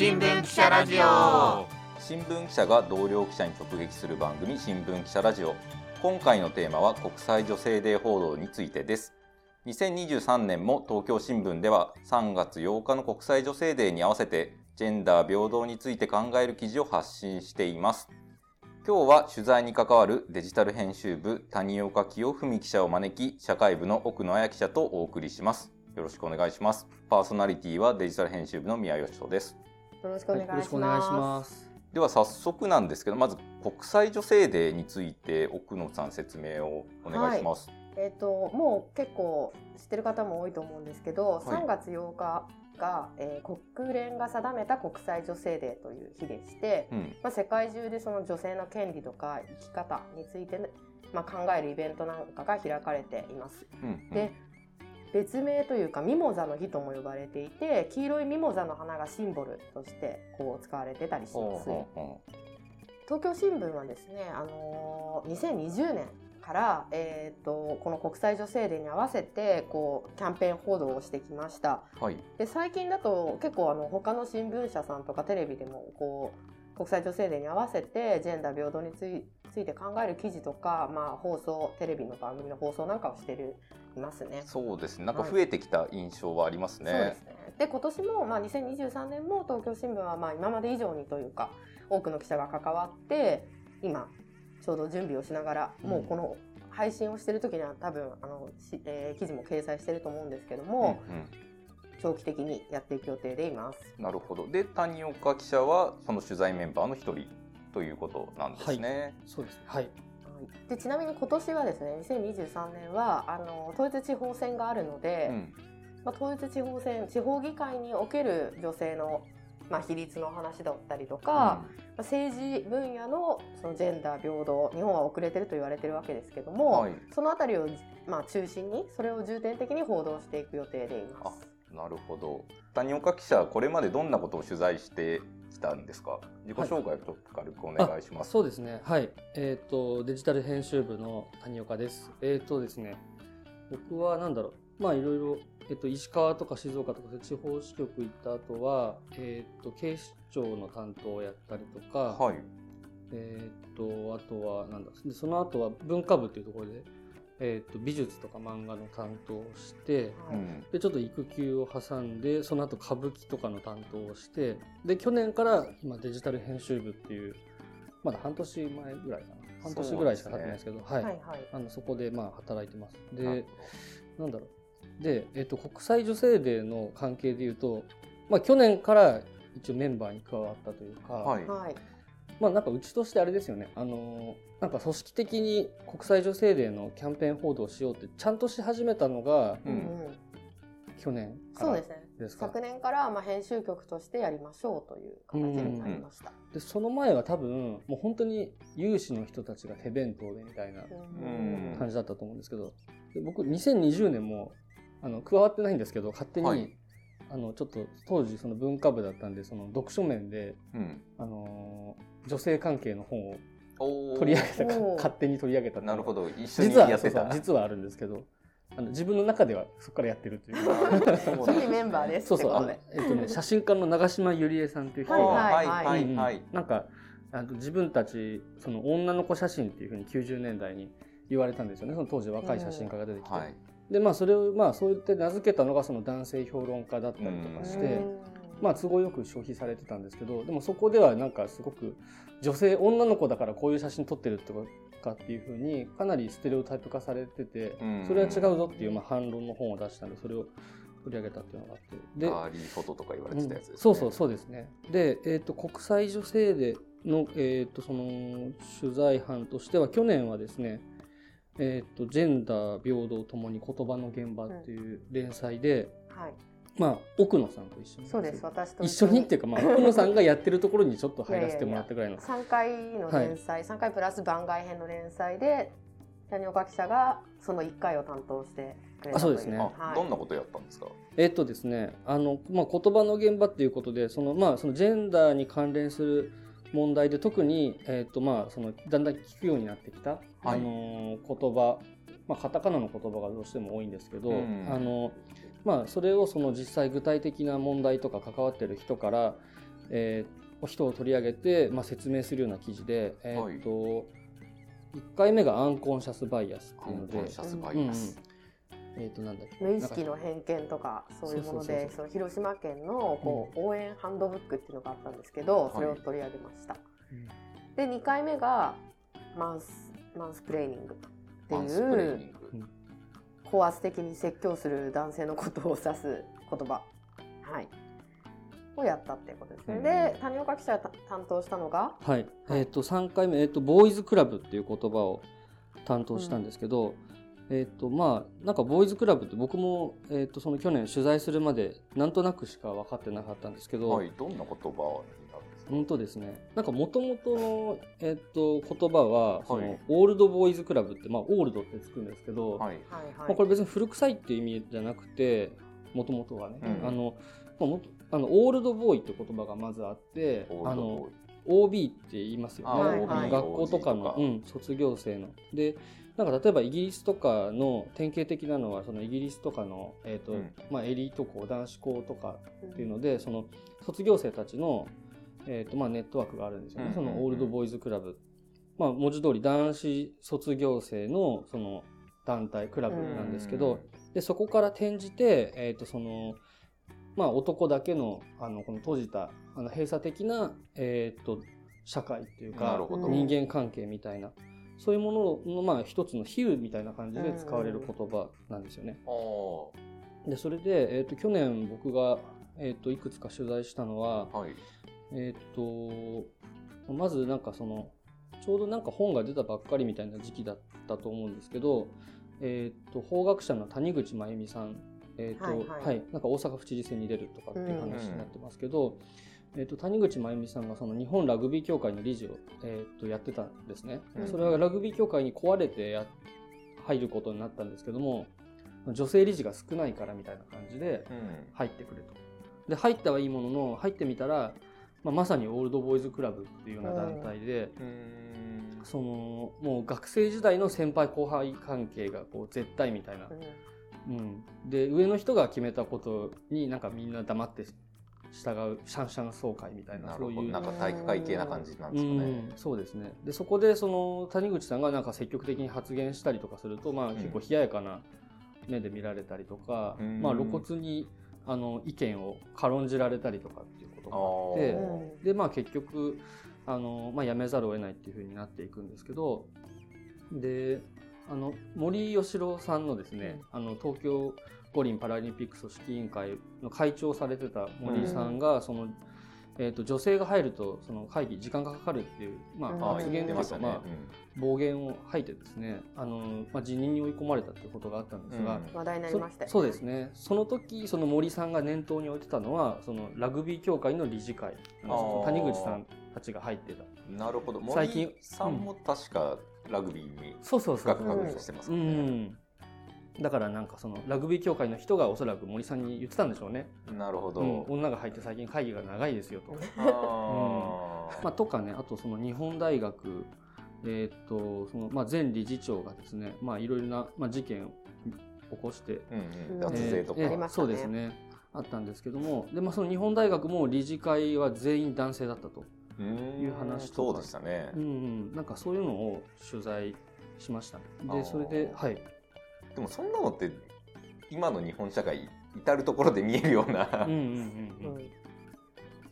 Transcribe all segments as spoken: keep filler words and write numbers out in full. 新聞記者ラジオ。新聞記者が同僚記者に直撃する番組、新聞記者ラジオ。今回のテーマは国際女性デー報道についてです。にせんにじゅうさんねんも東京新聞ではさんがつようかの国際女性デーに合わせてジェンダー平等について考える記事を発信しています。今日は取材に関わるデジタル編集部谷岡清文記者を招き、社会部の奥野彩記者とお送りします。よろしくお願いします。パーソナリティはデジタル編集部の宮義人です。よろしくお願いします。はい、よろしくお願いします。では早速なんですけど、まず国際女性デーについて奥野さん説明をお願いします。はい、えっと、もう結構知ってる方も多いと思うんですけど、はい、さんがつようかが、えー、国連が定めた国際女性デーという日でして、うん、まあ、世界中でその女性の権利とか生き方について、まあ、考えるイベントなんかが開かれています。うんうん、で別名というかミモザの日とも呼ばれていて、黄色いミモザの花がシンボルとしてこう使われてたりします。東京新聞はですね、あのー、にせんにじゅうねんから、えー、とこの国際女性デーに合わせてこうキャンペーン報道をしてきました。はい、で最近だと結構あの他の新聞社さんとかテレビでもこう国際女性デーに合わせてジェンダー平等についてついて考える記事とか、まあ、放送テレビの番組の放送なんかをしてるいますね。そうですね、なんか増えてきた印象はありますね。はい、そうですね。で今年も、まあ、にせんにじゅうさんねんも東京新聞はまあ今まで以上にというか多くの記者が関わって、今ちょうど準備をしながら、もうこの配信をしてる時には多分あの、えー、記事も掲載してると思うんですけども、うんうん、長期的にやっていく予定でいます。なるほど。で谷岡記者はその取材メンバーの一人ということなんですね。でちなみに今年はですね、にせんにじゅうさんねんはあの統一地方選があるので、うん、まあ、統一地方選、地方議会における女性の、まあ、比率の話だったりとか、うん、まあ、政治分野 の, そのジェンダー平等、日本は遅れてると言われてるわけですけども、はい、そのあたりを、まあ、中心にそれを重点的に報道していく予定でいます。なるほど。谷岡記者はこれまでどんなことを取材してきたんですか？自己紹介をちょっと軽くお願いします。はい、そうですね、はい、えー、とデジタル編集部の谷岡です。えーとですね、僕は何だろう、まあいろいろ、えー、と石川とか静岡とか地方支局行った後は、えー、と警視庁の担当をやったりとか、はい、えー、とあとはなんだでその後は文化部というところでえー、と美術とか漫画の担当をして、うん、でちょっと育休を挟んでその後歌舞伎とかの担当をして、で去年から今デジタル編集部っていう、まだ半年前ぐらいかな、半年ぐらいしか経ってないですけど、そうですね、はいはいはい、あのそこでまあ働いてます。でなんだろうで、えー、と国際女性デーの関係でいうと、まあ、去年から一応メンバーに加わったというか、はいはい、まあ、なんかうちとしてあれですよね、あのー、なんか組織的に国際女性デーのキャンペーン報道をしようってちゃんとし始めたのが、うんうん、去年からですか。そうですね、昨年からまあ編集局としてやりましょうという形になりました。うんうん、でその前は多分もう本当に有志の人たちが手弁当でみたいな感じだったと思うんですけど、で僕にせんにじゅうねんもあの加わってないんですけど、勝手に、はい、あのちょっと当時その文化部だったんで、その読書面で、うん、あの女性関係の本を取り上げた勝手に取り上げた。なるほど、一緒にやってた。実は、そうそう、実はあるんですけど、あの自分の中ではそこからやってるという初期メンバーです。そうそう、あの、えっとね、写真家の長島ゆりえさんという人が、はいはいはい、なんかあの自分たちその女の子写真っていうふうにきゅうじゅうねんだいに言われたんですよね。その当時若い写真家が出てきて、うん、はい、でまあ、それをまあそうやって名付けたのがその男性評論家だったりとかして、まあ都合よく消費されてたんですけど、でもそこではなんかすごく女性女の子だからこういう写真撮ってるとかっていう風にかなりステレオタイプ化されてて、それは違うぞっていうまあ反論の本を出したんで、それを取り上げたっていうのがあって、でアーリーフォトとか言われてたやつですね。うん、そうそうそうですね。で、えー、と国際女性デーの、えー、とその取材班としては去年はですね、えー、とジェンダー平等ともに言葉の現場っていう連載で、うん、はい、まあ、奥野さんと一緒に、そうです、私と一緒にっていうか、まあ、奥野さんがやってるところにちょっと入らせてもらったぐらいのいやいやいやさんかいの連載、はい、さんかいプラス番外編の連載で谷岡記者がそのいっかいを担当してくれたという。あ、そうですね、はい、どんなことやったんですか？えーっとですね、あの、まあ、言葉の現場っていうことでその、まあ、そのジェンダーに関連する問題で特に、えーとまあ、そのだんだん聞くようになってきた、はい、あの言葉、まあ、カタカナの言葉がどうしても多いんですけど、うん、あのまあ、それをその実際具体的な問題とか関わってる人から、えー、人を取り上げて、まあ、説明するような記事で、えーとはい、いっかいめがアンコンシャスバイアスっていうので、アンコンシャスバイアス、うん、えーとなんだっけ、無意識の偏見とかそういうもので、そうそうそうそう、広島県のこう、うん、応援ハンドブックっていうのがあったんですけど、それを取り上げました。はい、でにかいめがマンス、マンスプレーニングっていう高圧的に説教する男性のことを指す言葉、はい、をやったっていうことですね。うん、で谷岡記者が担当したのが、はいはい、えー、とさんかいめ、えー、とボーイズクラブっていう言葉を担当したんですけど、うん、えーとまあ、なんかボーイズクラブって僕も、えー、とその去年取材するまでなんとなくしか分かってなかったんですけど、はい、どんな言葉になるんですか？本当ですね、なんか元々の、えー、と言葉はその、はい、オールドボーイズクラブって、まあ、オールドってつくんですけど、はい、まあ、これ別に古臭いっていう意味じゃなくて、もともとはね、うん、あのあのオールドボーイって言葉がまずあって、あの オービー って言いますよね、はいはい、学校とかの、うん、卒業生ので、なんか例えばイギリスとかの典型的なのは、そのイギリスとかの、えーとうんまあ、エリート校、男子校とかっていうので、その卒業生たちの、えーとまあ、ネットワークがあるんですよね、うん、そのオールドボーイズクラブ、まあ、文字通り男子卒業生のその団体クラブなんですけど、うん、でそこから転じて、えーとそのまあ、男だけ の, あのこの閉じたあの閉鎖的な、えー、と社会っていうか人間関係みたいな、そういうものの、まあ、一つの比喩みたいな感じで使われる言葉なんですよね。でそれで、えー、と去年僕が、えー、といくつか取材したのは、はい、えー、とまずなんかそのちょうどなんか本が出たばっかりみたいな時期だったと思うんですけど、えー、と法学者の谷口真由美さん、えーとはいはいはい、なんか大阪府知事選に出るとかっていう話になってますけど、うん、えー、と谷口真由美さんがその日本ラグビー協会の理事を、えー、とやってたんですね。うん、それはラグビー協会に壊れてや入ることになったんですけども、女性理事が少ないからみたいな感じで入ってくると、うん、で入ったはいいものの、入ってみたら、まあ、まさにオールドボーイズクラブっていうような団体で、うんうん、そのもう学生時代の先輩後輩関係がこう絶対みたいな、うんうん、で上の人が決めたことになんかみんな黙って従うシャンシャン総会みたい な, なそういうなんか体育会系な感じなんですかね。うん、そうですね。でそこでその谷口さんがなんか積極的に発言したりとかすると、まあ、結構冷ややかな目で見られたりとか、うん、まあ、露骨にあの意見を軽んじられたりとかっていうことがあって、で、まあ、結局あの、まあ、やめざるを得ないっていう風になっていくんですけど、であの森喜朗さんのですね、あの東京五輪パラリンピック組織委員会の会長をされてた森さんが、うん、そのえー、と女性が入るとその会議時間がかかるっていう、まあ、発言というか、まあうん、暴言を吐いてですね、あの、まあ、辞任に追い込まれたということがあったんですが、うん、話題になりましたよね。そ, そうですね。その時その森さんが念頭に置いてたのは、そのラグビー協会の理事会、谷口さんたちが入ってた。なるほど。最近森さんも確かラグビーに深く関係してますもんね。そうそうそう、うん、だからなんかそのラグビー協会の人がおそらく森さんに言ってたんでしょうね。なるほど。うん、女が入って最近会議が長いですよとか。あ、うん、まあ、とかね、あとその日本大学、えー、とそのまあ前理事長がですね、まあいろいろなまあ事件を起こして、脱税とか、えーえー、そうですね、あったんですけども、でまあその日本大学も理事会は全員男性だったという話とか、そうでしたね。うんうん、なんかそういうのを取材しました。でそれで、はい、でもそんなのって今の日本社会至るところで見えるような、うんうんうん、うん、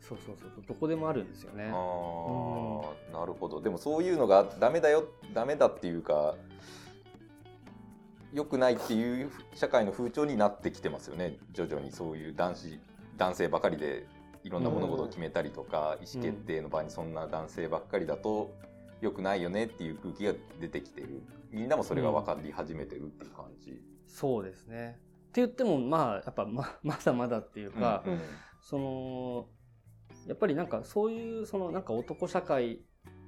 そうそうそう、どこでもあるんですよね。あ、うん、なるほど。でもそういうのがダメだよ、ダメだっていうか良くないっていう社会の風潮になってきてますよね、徐々に。そういう男子男性ばかりでいろんな物事を決めたりとか、うん、意思決定の場にそんな男性ばっかりだと良くないよねっていう空気が出てきてる、みんなもそれが分かり始めてるっていう感じ、うん、そうですね。って言ってもまあやっぱ ま, まだまだっていうか、うんうん、そのやっぱりなんかそういうそのなんか男社会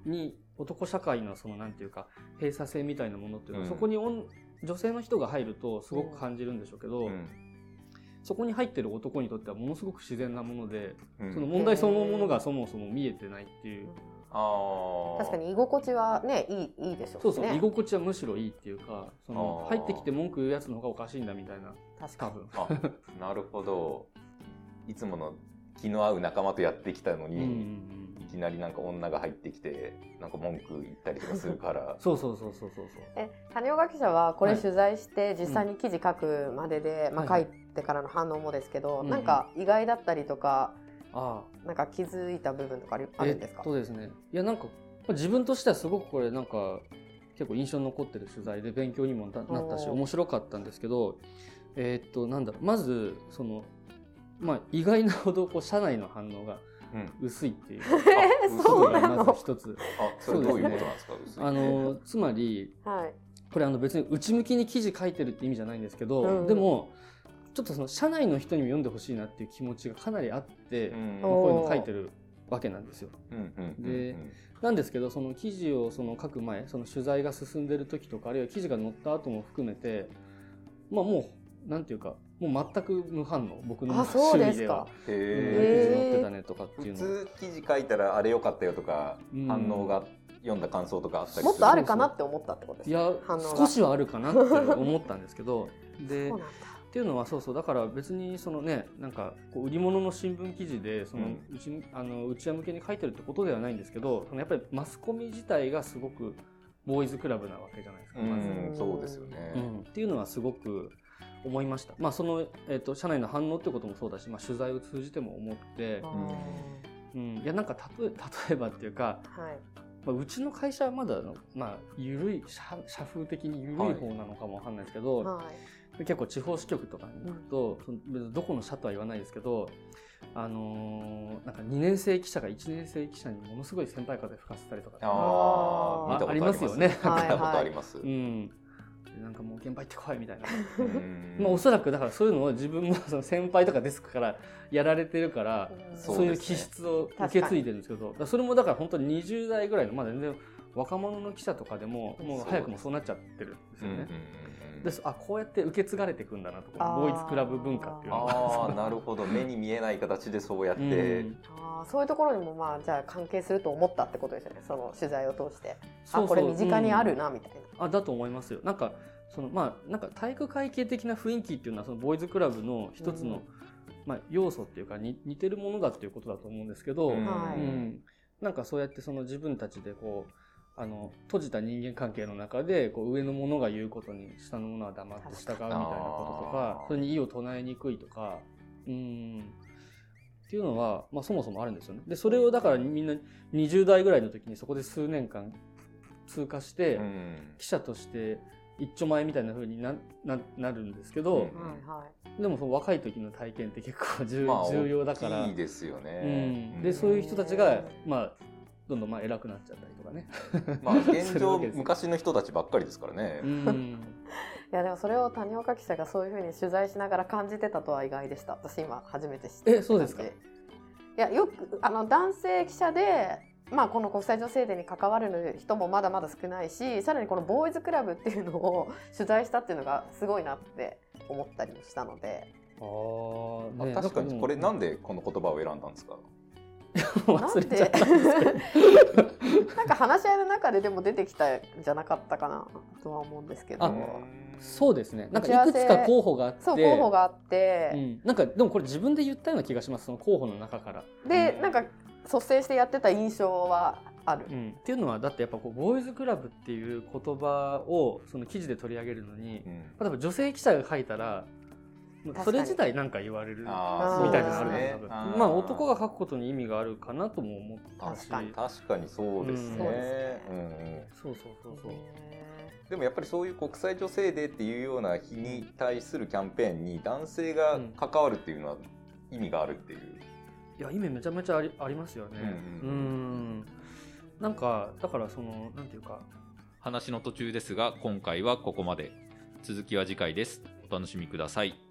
に男社会のそのなんていうか閉鎖性みたいなものっていうの、うん、そこに女性の人が入るとすごく感じるんでしょうけど、うん、そこに入ってる男にとってはものすごく自然なもので、うん、その問題そのものがそもそも見えてないっていう、うん、あ、確かに居心地はね、いい、いいでしょうね。そうそう、居心地はむしろいいっていうか、その入ってきて文句言うやつの方がおかしいんだみたいな。確かに。あ、なるほど。いつもの気の合う仲間とやってきたのに、うんうん、いきなりなんか女が入ってきてなんか文句言ったりとかするからそうそうそうそうそうそう。え、谷尾学者はこれ取材して実際に記事書くまでで、はい、まあ、書いてからの反応もですけど、はい、なんか意外だったりとか、うん、なんか気づいた部分とかあるんですか？えっとですね、いやなんか自分としてはすごくこれなんか結構印象に残ってる取材で勉強にもなったし面白かったんですけど、えー、っとなんだろう、まずその、まあ、意外なほどこう社内の反応が薄いっていうことがまず一つ。あ、それどういうことなんですか？薄い。あのつまり、はい、これあの別に内向きに記事書いてるって意味じゃないんですけど、うん、でもちょっとその社内の人にも読んでほしいなっていう気持ちがかなりあって、うん、こういうの書いてるわけなんですよ。うんうんうんうん、でなんですけどその記事をその書く前、その取材が進んでる時とかあるいは記事が載った後も含めて、まあ、もうなんていうかもう全く無反応。僕の趣味では記事載ってたねとかっていうの、普通記事書いたらあれ良かったよとか、うん、反応が読んだ感想とかあったりする。もっとあるかなって思ったってことですか？いや少しはあるかなって思ったんですけどでそうなんだっていうのはそうそう、だから別にそのね、なんかこう売り物の新聞記事でそのうち、うん、あの内輪向けに書いてるってことではないんですけど、やっぱりマスコミ自体がすごくボーイズクラブなわけじゃないですか、まず。うん、そうですよね、うん、っていうのはすごく思いました。まあその、えーと、社内の反応ってこともそうだし、まあ、取材を通じても思って、うん、いやなんか例え、例えばっていうか、はい、まあ、うちの会社はまだの、まあ、緩い社、社風的に緩い方なのかもわかんないですけど、はいはい、結構地方支局とかに行くと、うん、どこの社とは言わないですけど、あのー、なんかにねん生記者がいちねん生記者にものすごい先輩風吹かせたりとか、あありますよね。見たことあります。うん、なんかもう現場行ってこいみたいな。まあおそらくだからそういうのを自分もその先輩とかデスクからやられてるから、うん、そういう気質を受け継いでるんですけど、それもだから本当ににじゅう代ぐらいのまだ全然若者の記者とかでももう早くもそうなっちゃってるんですよね。です。あ、こうやって受け継がれていくんだなとか、ボーイズクラブ文化っていうのが。あなるほど、目に見えない形でそうやって、うん、あそういうところにもまあじゃあ関係すると思ったってことですよね、その取材を通して。そうそう、あこれ身近にあるなみたいな、うん、あだと思いますよ。なんかそのまあなんか体育会系的な雰囲気っていうのはそのボーイズクラブの一つの、うん、まあ、要素っていうかに似てるものだっていうことだと思うんですけど、うんうん、なんかそうやってその自分たちでこうあの閉じた人間関係の中でこう上の者が言うことに下の者は黙って従うみたいなこととか、それに異を唱えにくいとか、うーんっていうのは、まあ、そもそもあるんですよね。でそれをだからみんなにじゅう代ぐらいの時にそこで数年間通過して、うん、記者として一丁前みたいな風に な, な, なるんですけど、うん、でもその若い時の体験って結構 重,、まあ、重要だから大きいですよね、うん、でそういう人たちがまあどんどんまあ偉くなっちゃったりとかねまあ現状昔の人たちばっかりですからねいやでもそれを谷岡記者がそういうふうに取材しながら感じてたとは意外でした。私今初めて知って。えそうですか？いやよくあの男性記者で、まあ、この国際女性デーに関わる人もまだまだ少ないし、さらにこのボーイズクラブっていうのを取材したっていうのがすごいなって思ったりもしたので。あ、ね、確かにこれなんでこの言葉を選んだんですか？忘れちゃったんですけどなんか話し合いの中ででも出てきたんじゃなかったかなとは思うんですけど。あそうですね、なんかいくつか候補があって、そう候補があって、うん、なんかでもこれ自分で言ったような気がします、その候補の中からで、うん、なんか率先してやってた印象はある、うん、っていうのはだってやっぱこうボーイズクラブっていう言葉をその記事で取り上げるのに、うん、まあ、多分女性記者が書いたらそれ自体何か言われるみたいなあるので、まあ男が書くことに意味があるかなとも思ったし、確かに、確かにそうですね。そうそうそうそう。でもやっぱりそういう国際女性デーっていうような日に対するキャンペーンに男性が関わるっていうのは意味があるっていう。うん、いや意味めちゃめちゃあり、ありますよね。うん、うんなんかだからそのなんていうか話の途中ですが今回はここまで。続きは次回です。お楽しみください。